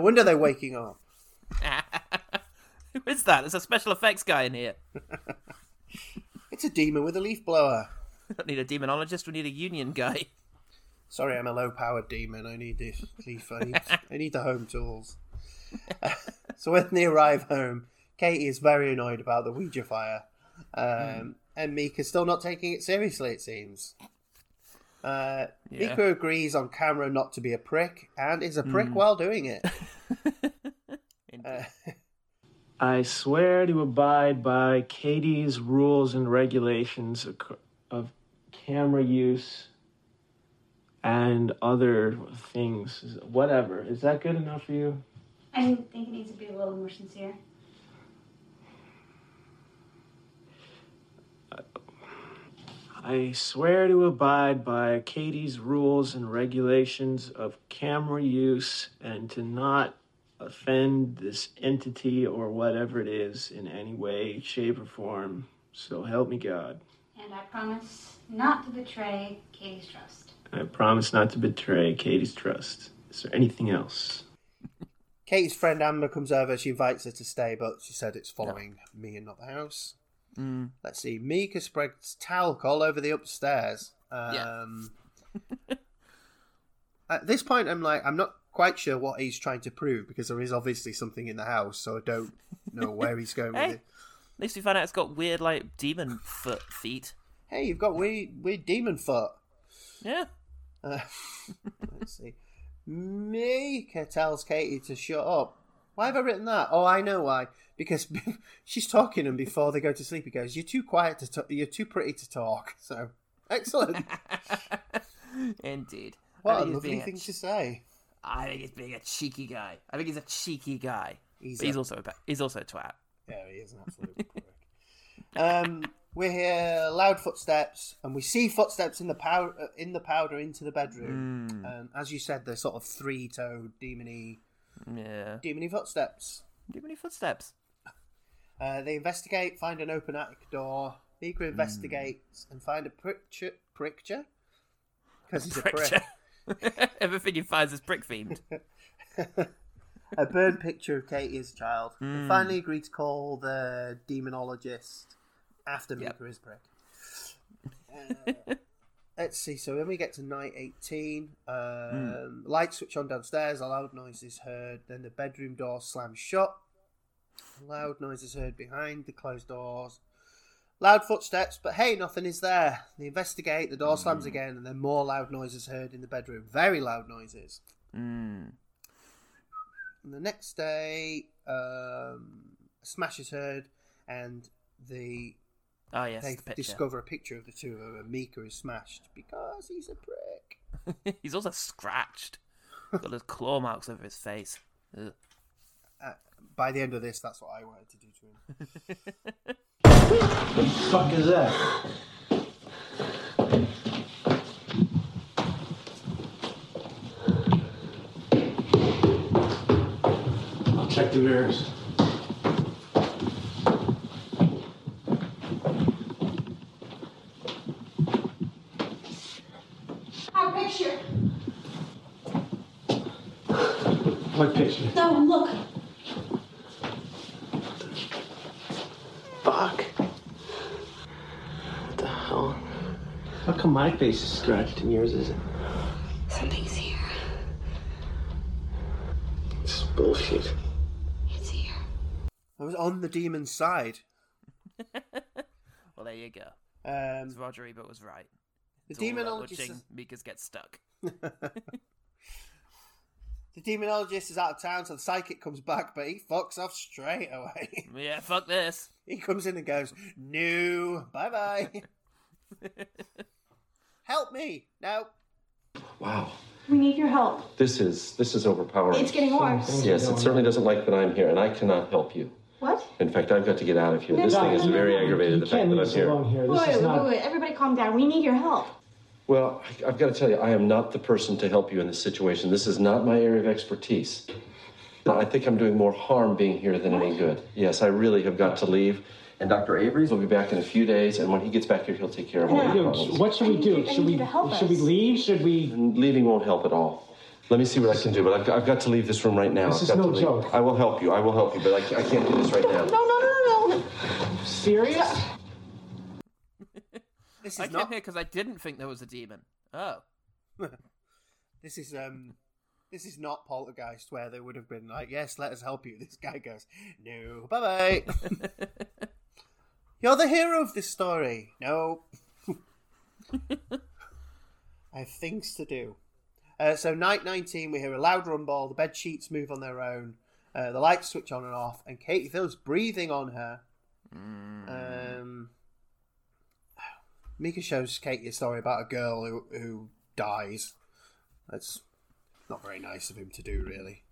wonder they're waking up. Who is that? There's a special effects guy in here. It's a demon with a leaf blower. We don't need a demonologist, we need a union guy. Sorry, I'm a low-powered demon. I need the leaf. I need the home tools. So when they arrive home, Katie is very annoyed about the Ouija fire, and Mika's still not taking it seriously, it seems. Yeah. Mika agrees on camera not to be a prick, and is a prick while doing it. I swear to abide by Katie's rules and regulations of camera use and other things. Whatever. Is that good enough for you? I think it needs to be a little more sincere. I swear to abide by Katie's rules and regulations of camera use and to not offend this entity or whatever it is in any way, shape, or form. So help me God. And I promise not to betray Katie's trust. Is there anything else? Katie's friend Amber comes over. She invites her to stay, but she said it's following me and not the house. Let's see. Mika spreads talc all over the upstairs. At this point, I'm like, I'm not quite sure what he's trying to prove, because there is obviously something in the house, so I don't know where he's going with it. At least we found out it's got weird, like, demon feet. Hey, you've got weird demon foot. Yeah. Let's see. Mika tells Katie to shut up. Why have I written that? Oh, I know why. Because she's talking, and before they go to sleep, he goes, "You're too quiet to talk. You're too pretty to talk." So excellent. Indeed. What a lovely thing to say. I think he's being a cheeky guy. He's also a twat. Yeah, he is an absolute prick. We hear loud footsteps, and we see footsteps in the powder into the bedroom. As you said, they're sort of three-toed, demony footsteps. They investigate, find an open attic door. Mika investigates and find a pricture, because he's a prick. Everything he finds is prick-themed. A burned picture of Katie as a child. They finally agree to call the demonologist after Mika is prick. Let's see. So when we get to night 18, lights switch on downstairs. A loud noise is heard. Then the bedroom door slams shut. A loud noise is heard behind the closed doors. Loud footsteps, but hey, nothing is there. They investigate. The door slams again, and then more loud noises heard in the bedroom. Very loud noises. And the next day, a smash is heard, and they discover a picture of the two of them, and Mika is smashed because he's a prick. He's also scratched. Got those claw marks over his face. By the end of this, that's what I wanted to do to him. What the fuck is that? I'll check the mirrors. What picture? No, look. Fuck. What the hell? How come my face is scratched and yours isn't? Something's here. This is bullshit. It's here. I was on the demon's side. Well, there you go. Roger Ebert was right. It's the demonologist. Mika's get stuck. The demonologist is out of town, so the psychic comes back, but he fucks off straight away. Yeah, fuck this. He comes in and goes, "No, bye-bye." Help me. No. Wow. We need your help. This is overpowering. It's getting worse. Yes, it certainly doesn't like that I'm here, and I cannot help you. What? In fact, I've got to get out of here. No, this thing is very aggravated, the fact that I'm here. Wait, everybody calm down. We need your help. Well, I've got to tell you, I am not the person to help you in this situation. This is not my area of expertise. I think I'm doing more harm being here than any good. Yes, I really have got to leave. And Dr. Avery's will be back in a few days, and when he gets back here, he'll take care of all the problems. What should we do? Should we leave? Should we... Leaving won't help at all. Let me see what I can do, but I've got to leave this room right now. This is no joke. I will help you, but I can't do this right now. No. Serious? This is I came here because I didn't think there was a demon. Oh. This is not Poltergeist, where they would have been like, yes, let us help you. This guy goes, no, bye-bye. You're the hero of this story. No. I have things to do. So night 19, we hear a loud rumble, the bed sheets move on their own, the lights switch on and off, and Katie feels breathing on her. Mika shows Katie a story about a girl who dies. That's not very nice of him to do, really.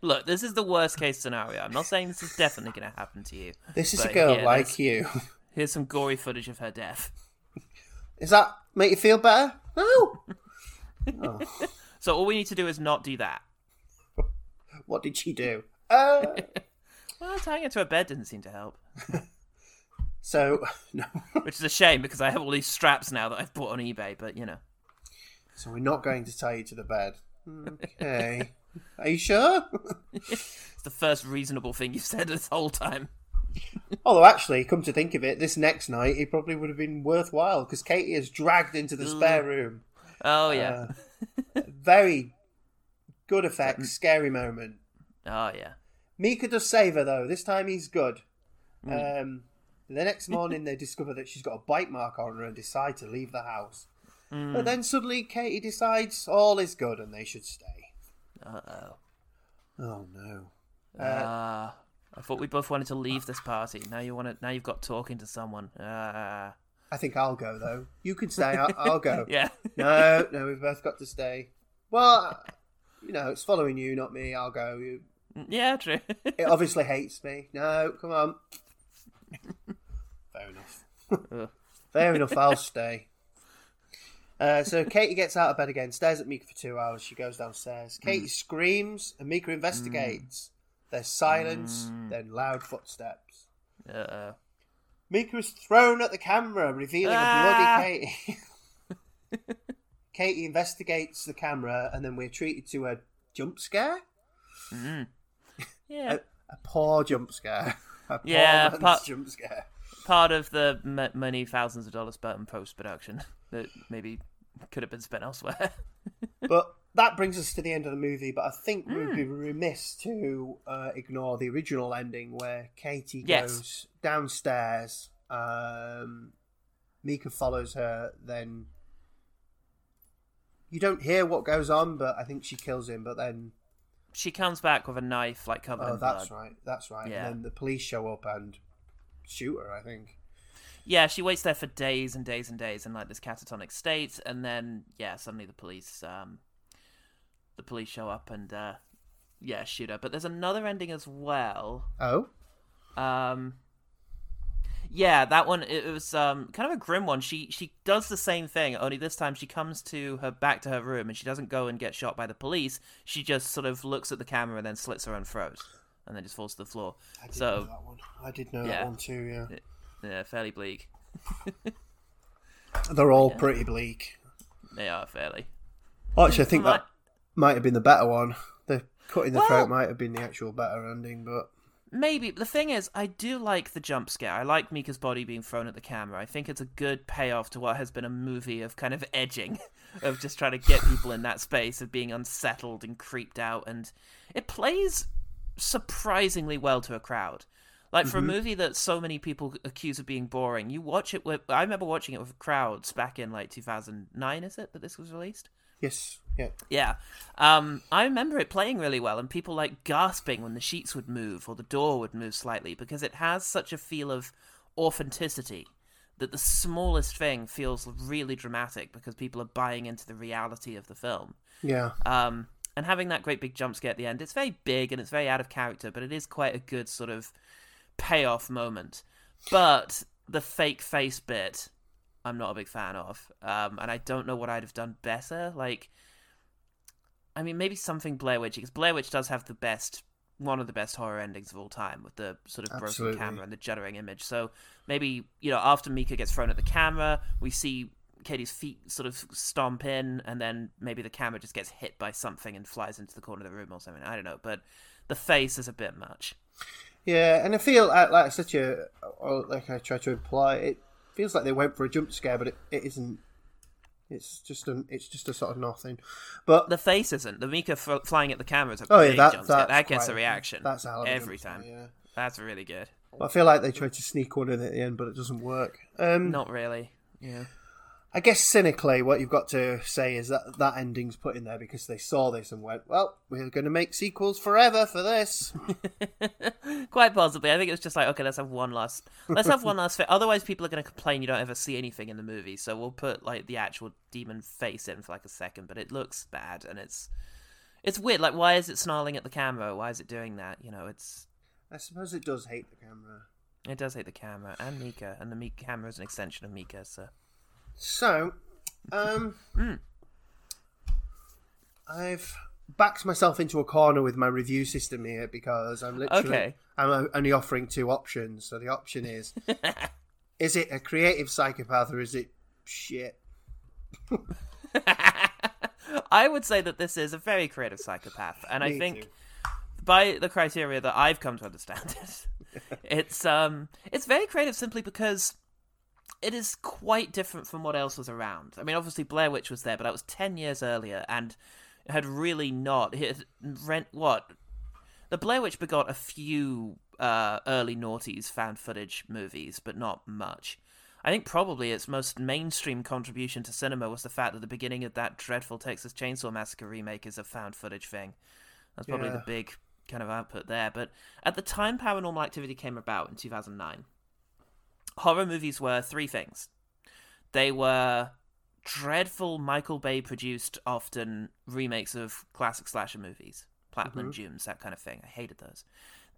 Look, this is the worst case scenario. I'm not saying this is definitely going to happen to you. This is a girl like you. Here's some gory footage of her death. Does that make you feel better? No! Oh. So all we need to do is not do that. What did she do? Well, tying her to a bed didn't seem to help. So, no. Which is a shame because I have all these straps now that I've bought on eBay, but you know. So we're not going to tie you to the bed. Okay. Are you sure? It's the first reasonable thing you've said this whole time. Although, actually, come to think of it, this next night it probably would have been worthwhile because Katie is dragged into the spare room. Oh, yeah. Very good effects, scary moment. Oh, yeah. Mika does save her, though. This time he's good. The next morning, they discover that she's got a bite mark on her and decide to leave the house. But then suddenly, Katie decides all is good and they should stay. Uh-oh. Oh, no. I thought we both wanted to leave this party. Now you've got talking to someone. I think I'll go, though. You can stay. I'll go. Yeah. No, we've both got to stay. Well, you know, it's following you, not me. I'll go. Yeah, true. It obviously hates me. No, come on. Fair enough. I'll stay. So Katie gets out of bed again, stares at Mika for 2 hours. She goes downstairs. Katie screams and Mika investigates. There's silence, then loud footsteps. Uh-oh. Mika is thrown at the camera, revealing a bloody Katie. Katie investigates the camera, and then we're treated to a jump scare? Yeah. A poor jump scare. Jump scare. Part of the many thousands of dollars spent in post-production that maybe could have been spent elsewhere. But that brings us to the end of the movie, but I think we'd be remiss to ignore the original ending where Katie goes downstairs, Mika follows her, then you don't hear what goes on, but I think she kills him, but then... She comes back with a knife, like, covered in blood. That's right. Yeah. And then the police show up and shoot her, I think. Yeah, she waits there for days and days and days in, like, this catatonic state, and then, suddenly the police show up and, shoot her. But there's another ending as well. Oh? Yeah, that one, it was kind of a grim one. She does the same thing, only this time she comes back to her room, and she doesn't go and get shot by the police. She just sort of looks at the camera and then slits her own throat, and then just falls to the floor. I did know that one. I did know that one too, yeah. Yeah, fairly bleak. They're all pretty bleak. They are, fairly. Actually, I think that might have been the better one. The cutting the throat might have been the actual better ending, but... Maybe. The thing is, I do like the jump scare. I like Mika's body being thrown at the camera. I think it's a good payoff to what has been a movie of kind of edging, of just trying to get people in that space of being unsettled and creeped out. And it plays surprisingly well to a crowd. Like, for a movie that so many people accuse of being boring, you watch it with... I remember watching it with crowds back in, like, 2009, is it, that this was released? Yes. Yeah. I remember it playing really well and people like gasping when the sheets would move or the door would move slightly because it has such a feel of authenticity that the smallest thing feels really dramatic because people are buying into the reality of the film. Yeah. and having that great big jump scare at the end. It's very big and it's very out of character, but it is quite a good sort of payoff moment. But the fake face bit, I'm not a big fan of. And I don't know what I'd have done better. Like, I mean, maybe something Blair Witch, because Blair Witch does have the best, one of the best horror endings of all time, with the sort of broken camera and the juddering image. So maybe, you know, after Mika gets thrown at the camera, we see Katie's feet sort of stomp in, and then maybe the camera just gets hit by something and flies into the corner of the room or something. I don't know, but the face is a bit much. Yeah, and I feel like such a, like I tried to imply, it feels like they went for a jump scare, but it isn't. It's just a sort of nothing. But the face isn't. The Mika flying at the camera is a big jump scare. That gets a reaction. That's every time. Yeah. That's really good. Well, I feel like they tried to sneak one in at the end, but it doesn't work. Not really. Yeah. I guess cynically, what you've got to say is that that ending's put in there because they saw this and went, well, we're going to make sequels forever for this. Quite possibly. I think it was just like, okay, let's have one last fit. Otherwise, people are going to complain you don't ever see anything in the movie. So we'll put like the actual demon face in for like a second, but it looks bad and it's weird. Like, why is it snarling at the camera? Why is it doing that? You know, it's. I suppose it does hate the camera. It does hate the camera and Mika, and the Mika camera is an extension of Mika, so. So, I've backed myself into a corner with my review system here because I'm literally, I'm only offering two options. So the option is it a creative psychopath or is it shit? I would say that this is a very creative psychopath. And I think by the criteria that I've come to understand it, it's very creative simply because it is quite different from what else was around. I mean, obviously Blair Witch was there, but that was 10 years earlier and had really not... The Blair Witch begot a few early noughties found footage movies, but not much. I think probably its most mainstream contribution to cinema was the fact that the beginning of that dreadful Texas Chainsaw Massacre remake is a found footage thing. That's probably the big kind of output there. But at the time Paranormal Activity came about in 2009... horror movies were three things. They were dreadful Michael Bay produced, often remakes of classic slasher movies, Platinum Dunes, that kind of thing. I hated those.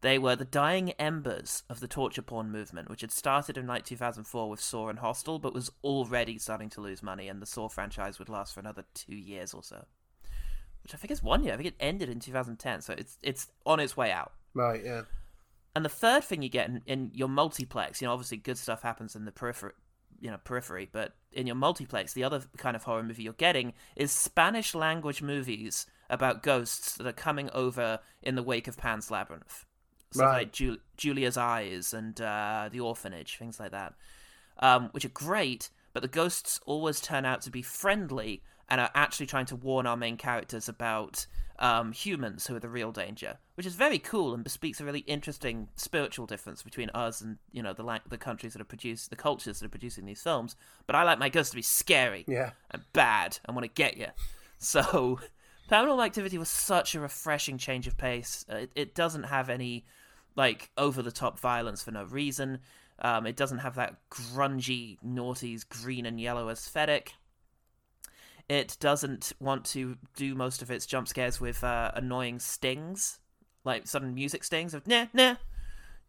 They were the dying embers of the torture porn movement, which had started in like 2004 with Saw and Hostel, but was already starting to lose money, and the Saw franchise would last for another 2 years or so, which I think is 1 year. I think it ended in 2010, so it's on its way out. Right, yeah. And the third thing you get in your multiplex, you know, obviously good stuff happens in the periphery, but in your multiplex, the other kind of horror movie you're getting is Spanish language movies about ghosts that are coming over in the wake of Pan's Labyrinth. So like Julia's Eyes and The Orphanage, things like that, which are great, but the ghosts always turn out to be friendly and are actually trying to warn our main characters about humans who are the real danger, which is very cool and bespeaks a really interesting spiritual difference between us and, you know, the countries that are produced, the cultures that are producing these films. But I like my ghosts to be scary and bad and want to get you. So Paranormal Activity was such a refreshing change of pace. It doesn't have any, like, over-the-top violence for no reason. It doesn't have that grungy, noughties, green and yellow aesthetic. It doesn't want to do most of its jump scares with annoying stings, like sudden music stings of nah.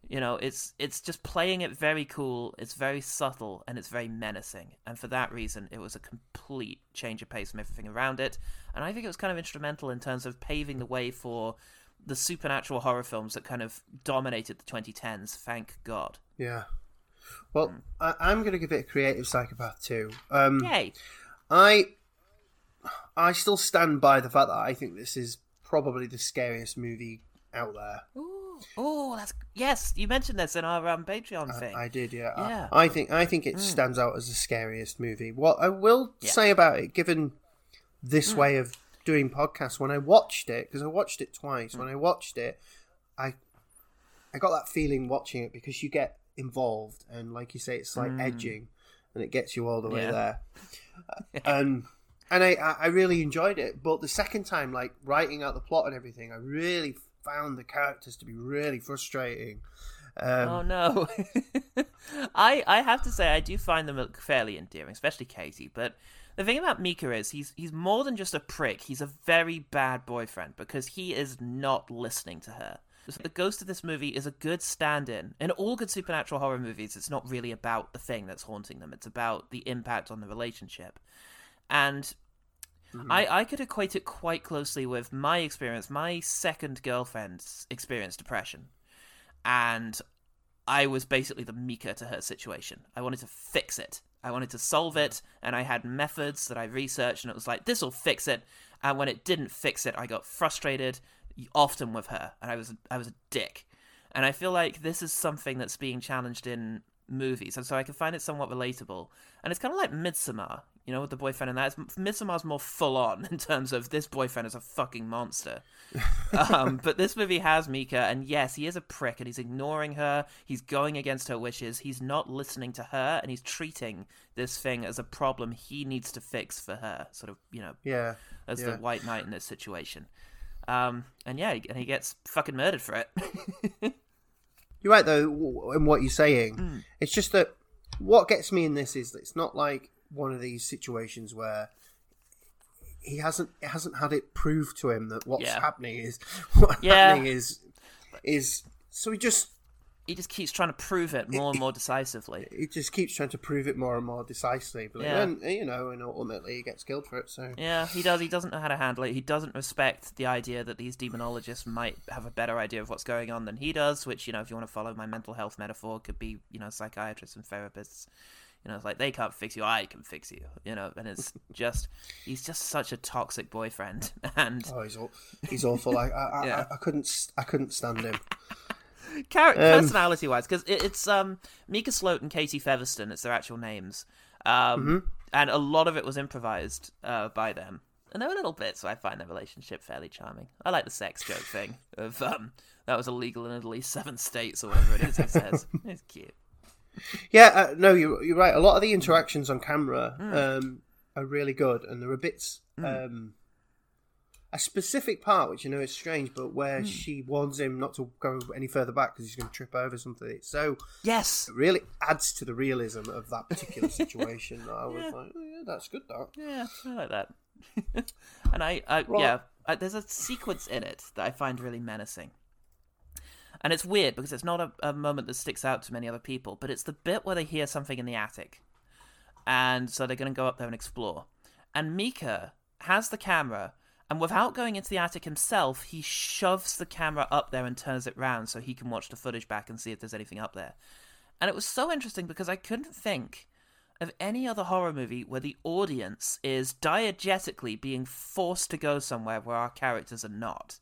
You know, it's just playing it very cool, it's very subtle, and it's very menacing. And for that reason, it was a complete change of pace from everything around it. And I think it was kind of instrumental in terms of paving the way for the supernatural horror films that kind of dominated the 2010s, thank God. Yeah. Well, I'm going to give it a creative psychopath too. Yay! I still stand by the fact that I think this is probably the scariest movie out there. Oh, that's yes. You mentioned this in our Patreon thing. I did, yeah. I think it stands out as the scariest movie. What I will say about it, given this way of doing podcasts, when I watched it, because I watched it twice. When I watched it, I got that feeling watching it because you get involved, and like you say, it's like edging, and it gets you all the way there. And I really enjoyed it, but the second time, like, writing out the plot and everything, I really found the characters to be really frustrating. Oh, no. I have to say, I do find them fairly endearing, especially Katie, but The thing about Mika is he's more than just a prick. He's a very bad boyfriend because he is not listening to her. So the ghost of this movie is a good stand-in. In all good supernatural horror movies, it's not really about the thing that's haunting them. It's about the impact on the relationship. And I could equate it quite closely with my experience, my second girlfriend's experienced depression. And I was basically the Mika to her situation. I wanted to fix it. I wanted to solve it, and I had methods that I researched, and it was like, this will fix it. And when it didn't fix it, I got frustrated, often with her, and I was a dick. And I feel like this is something that's being challenged in movies, and so I can find it somewhat relatable. And it's kind of like Midsommar, you know, with the boyfriend and that. Midsommar's more full-on in terms of this boyfriend is a fucking monster. But this movie has Mika, and yes, he is a prick, and he's ignoring her, he's going against her wishes, he's not listening to her, and he's treating this thing as a problem he needs to fix for her, sort of, you know, the white knight in this situation. And he gets fucking murdered for it. You're right, though, in what you're saying. Mm. It's just that what gets me in this is that it's not like one of these situations where it hasn't had it proved to him that what's happening is so he just keeps trying to prove it more and more decisively. He just keeps trying to prove it more and more decisively, but then, you know, and ultimately he gets killed for it. So yeah, he does. He doesn't know how to handle it. He doesn't respect the idea that these demonologists might have a better idea of what's going on than he does. Which, you know, if you want to follow my mental health metaphor, could be, you know, psychiatrists and therapists. You know, it's like, they can't fix you, I can fix you. You know, and it's just, he's just such a toxic boyfriend. And he's awful. I couldn't stand him. Personality-wise, because it's Mika Sloat and Katie Featherston, it's their actual names, and a lot of it was improvised by them, and there were little bits, so I find their relationship fairly charming. I like the sex joke thing of that was illegal in at least 7 states or whatever it is it says. It's cute. No, you're right. A lot of the interactions on camera are really good, and there are bits. A specific part, which, you know, is strange, but where she warns him not to go any further back because he's going to trip over something. So yes, it really adds to the realism of that particular situation. I was like, oh, yeah, that's good, though. Yeah, I like that. And there's a sequence in it that I find really menacing. And it's weird because it's not a moment that sticks out to many other people, but it's the bit where they hear something in the attic. And so they're going to go up there and explore. And Mika has the camera, and without going into the attic himself, he shoves the camera up there and turns it round so he can watch the footage back and see if there's anything up there. And it was so interesting because I couldn't think of any other horror movie where the audience is diegetically being forced to go somewhere where our characters are not.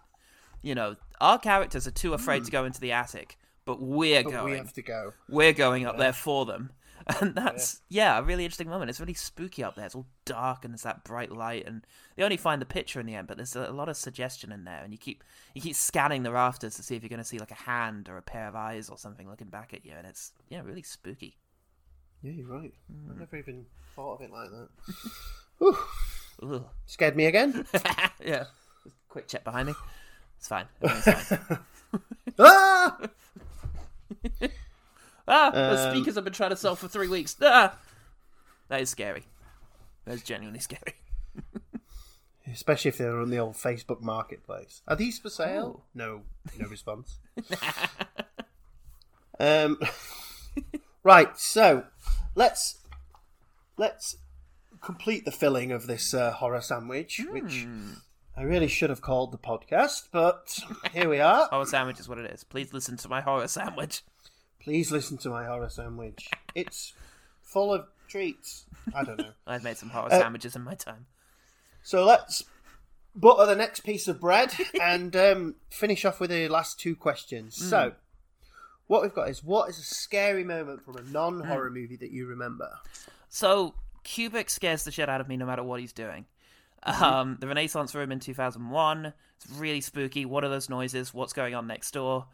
You know, our characters are too afraid to go into the attic, but we're going. We have to go. We're going up there for them. And that's, a really interesting moment. It's really spooky up there. It's all dark and there's that bright light. And they only find the picture in the end, but there's a lot of suggestion in there. And you keep scanning the rafters to see if you're going to see like a hand or a pair of eyes or something looking back at you. And it's, really spooky. Yeah, you're right. I've never even thought of it like that. Ooh. Scared me again? Yeah. Quick check behind me. It's fine. Everything's fine. Ah! The speakers have been trying to sell for 3 weeks. Ah! That is scary. That is genuinely scary. Especially if they're on the old Facebook marketplace. Are these for sale? Oh. No response. Right, so let's complete the filling of this horror sandwich, which I really should have called the podcast, but here we are. Horror sandwich is what it is. Please listen to my horror sandwich. It's full of treats. I don't know. I've made some horror sandwiches in my time. So let's butter the next piece of bread and finish off with the last 2 questions. So what we've got is, what is a scary moment from a non-horror movie that you remember? So Kubrick scares the shit out of me no matter what he's doing. The Renaissance Room in 2001. It's really spooky. What are those noises? What's going on next door?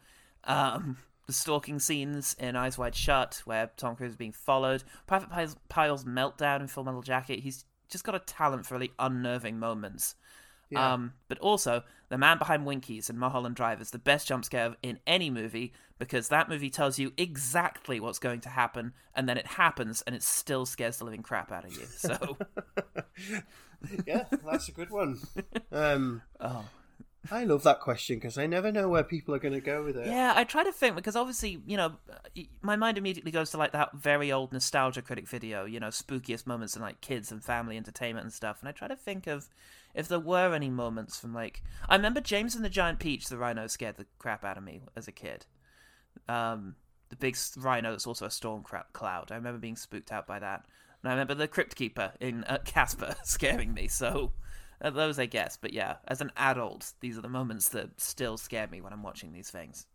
The stalking scenes in Eyes Wide Shut, where Tom Cruise is being followed. Private Pyle's meltdown in Full Metal Jacket. He's just got a talent for really unnerving moments. Yeah. But also, the man behind Winkies and Mulholland Drive is the best jump scare in any movie, because that movie tells you exactly what's going to happen, and then it happens, and it still scares the living crap out of you. So, yeah, that's a good one. I love that question, because I never know where people are going to go with it. Yeah, I try to think, because obviously, you know, my mind immediately goes to, like, that very old Nostalgia Critic video, you know, spookiest moments in, like, kids and family entertainment and stuff. And I try to think of if there were any moments from, like... I remember James and the Giant Peach, the rhino, scared the crap out of me as a kid. The big rhino that's also a storm cloud. I remember being spooked out by that. And I remember the Crypt Keeper in Casper scaring me, so... Those, I guess. But yeah, as an adult, these are the moments that still scare me when I'm watching these things.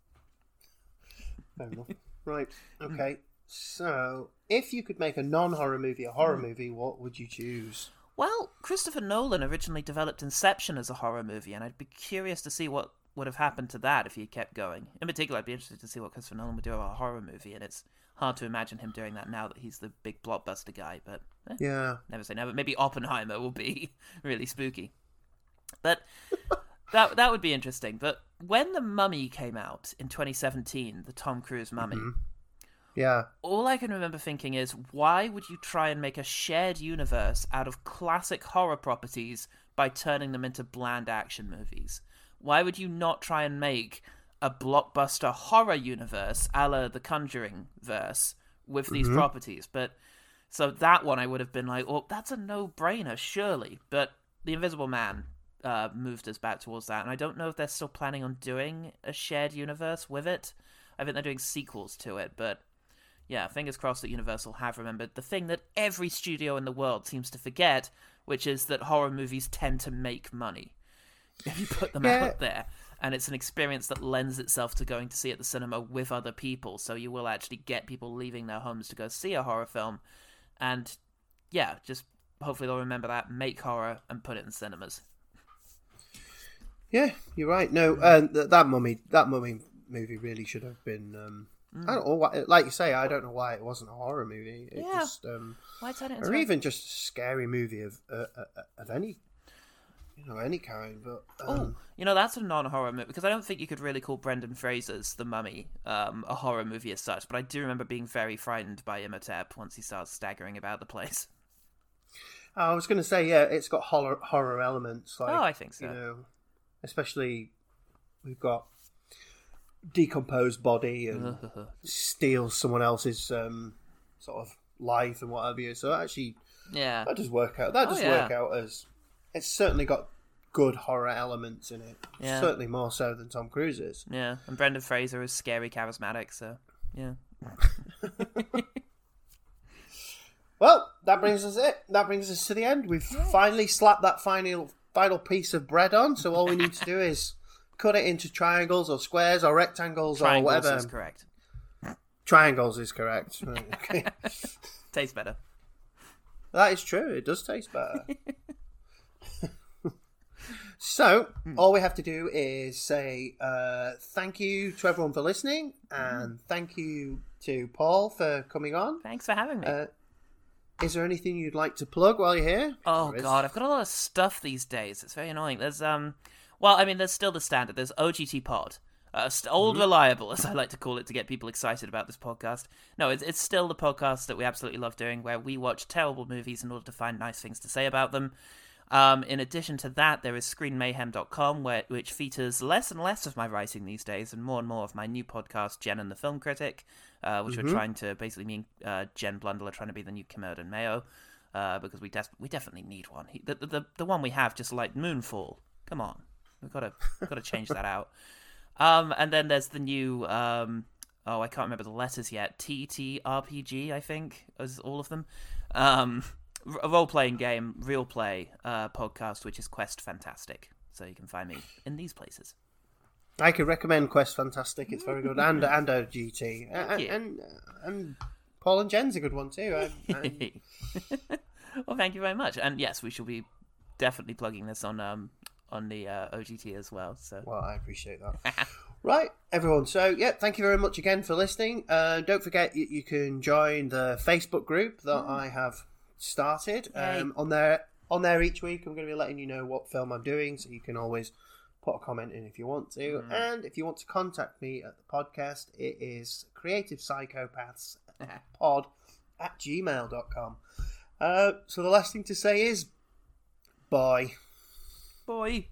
Fair enough. Right. Okay. So, if you could make a non-horror movie a horror movie, what would you choose? Well, Christopher Nolan originally developed Inception as a horror movie, and I'd be curious to see what would have happened to that if he kept going. In particular, I'd be interested to see what Christopher Nolan would do about a horror movie, and it's hard to imagine him doing that now that he's the big blockbuster guy, but yeah, never say never. Maybe Oppenheimer will be really spooky, but that would be interesting. But when The Mummy came out in 2017, the Tom Cruise Mummy, yeah, all I can remember thinking is, why would you try and make a shared universe out of classic horror properties by turning them into bland action movies? Why would you not try and make a blockbuster horror universe a la The Conjuring verse with these properties? But so that one I would have been like, well, that's a no-brainer, surely. But The Invisible Man moved us back towards that, and I don't know if they're still planning on doing a shared universe with it. I think they're doing sequels to it, but yeah, fingers crossed that Universal have remembered the thing that every studio in the world seems to forget, which is that horror movies tend to make money if you put them out there. And it's an experience that lends itself to going to see at the cinema with other people. So you will actually get people leaving their homes to go see a horror film. And yeah, just hopefully they'll remember that, make horror, and put it in cinemas. Yeah, you're right. No, that mummy movie really should have been... I don't know why, like you say, I don't know why it wasn't a horror movie. It just, why turn it into even just a scary movie of any... You know, any kind, but... you know, that's a non-horror movie, because I don't think you could really call Brendan Fraser's The Mummy a horror movie as such, but I do remember being very frightened by Imhotep once he starts staggering about the place. I was going to say, yeah, it's got horror elements. Like, I think so. You know, especially, we've got decomposed body and steals someone else's sort of life and what have you, so actually, yeah, that does work out. That does work out as... It's certainly got good horror elements in it. Yeah. Certainly more so than Tom Cruise's. Yeah, and Brendan Fraser is scary, charismatic, so, yeah. Well, that brings us to the end. We've finally slapped that final piece of bread on, so all we need to do is cut it into triangles or squares or rectangles or whatever. Triangles is correct. Triangles is correct. Right, okay. Tastes better. That is true. It does taste better. So, all we have to do is say thank you to everyone for listening, and thank you to Paul for coming on. Thanks for having me. Is there anything you'd like to plug while you're here? Oh, God, I've got a lot of stuff these days. It's very annoying. There's, well, I mean, there's still the standard. There's OGT Pod. Old reliable, as I like to call it, to get people excited about this podcast. No, it's still the podcast that we absolutely love doing, where we watch terrible movies in order to find nice things to say about them. In addition to that, there is ScreenMayhem.com, which features less and less of my writing these days and more of my new podcast, Jen and the Film Critic, which we're trying to basically Jen Blundell are trying to be the new Kermode and Mayo, because we definitely need one. The one we have just like Moonfall. Come on. We've got to change that out. And then there's the new, I can't remember the letters yet. TTRPG, I think, is all of them. A role-playing game, Real Play podcast, which is Quest Fantastic. So you can find me in these places. I could recommend Quest Fantastic. It's very good. And OGT. And Paul and Jen's a good one, too. Well, thank you very much. And yes, we shall be definitely plugging this on the OGT as well. So. Well, I appreciate that. Right, everyone. So, yeah, thank you very much again for listening. Don't forget, you can join the Facebook group that I have started. On there on there each week, I'm going to be letting you know what film I'm doing, so you can always put a comment in if you want to. Mm. And if you want to contact me at the podcast, it is creativepsychopathspod@gmail.com. So the last thing to say is, bye. Bye.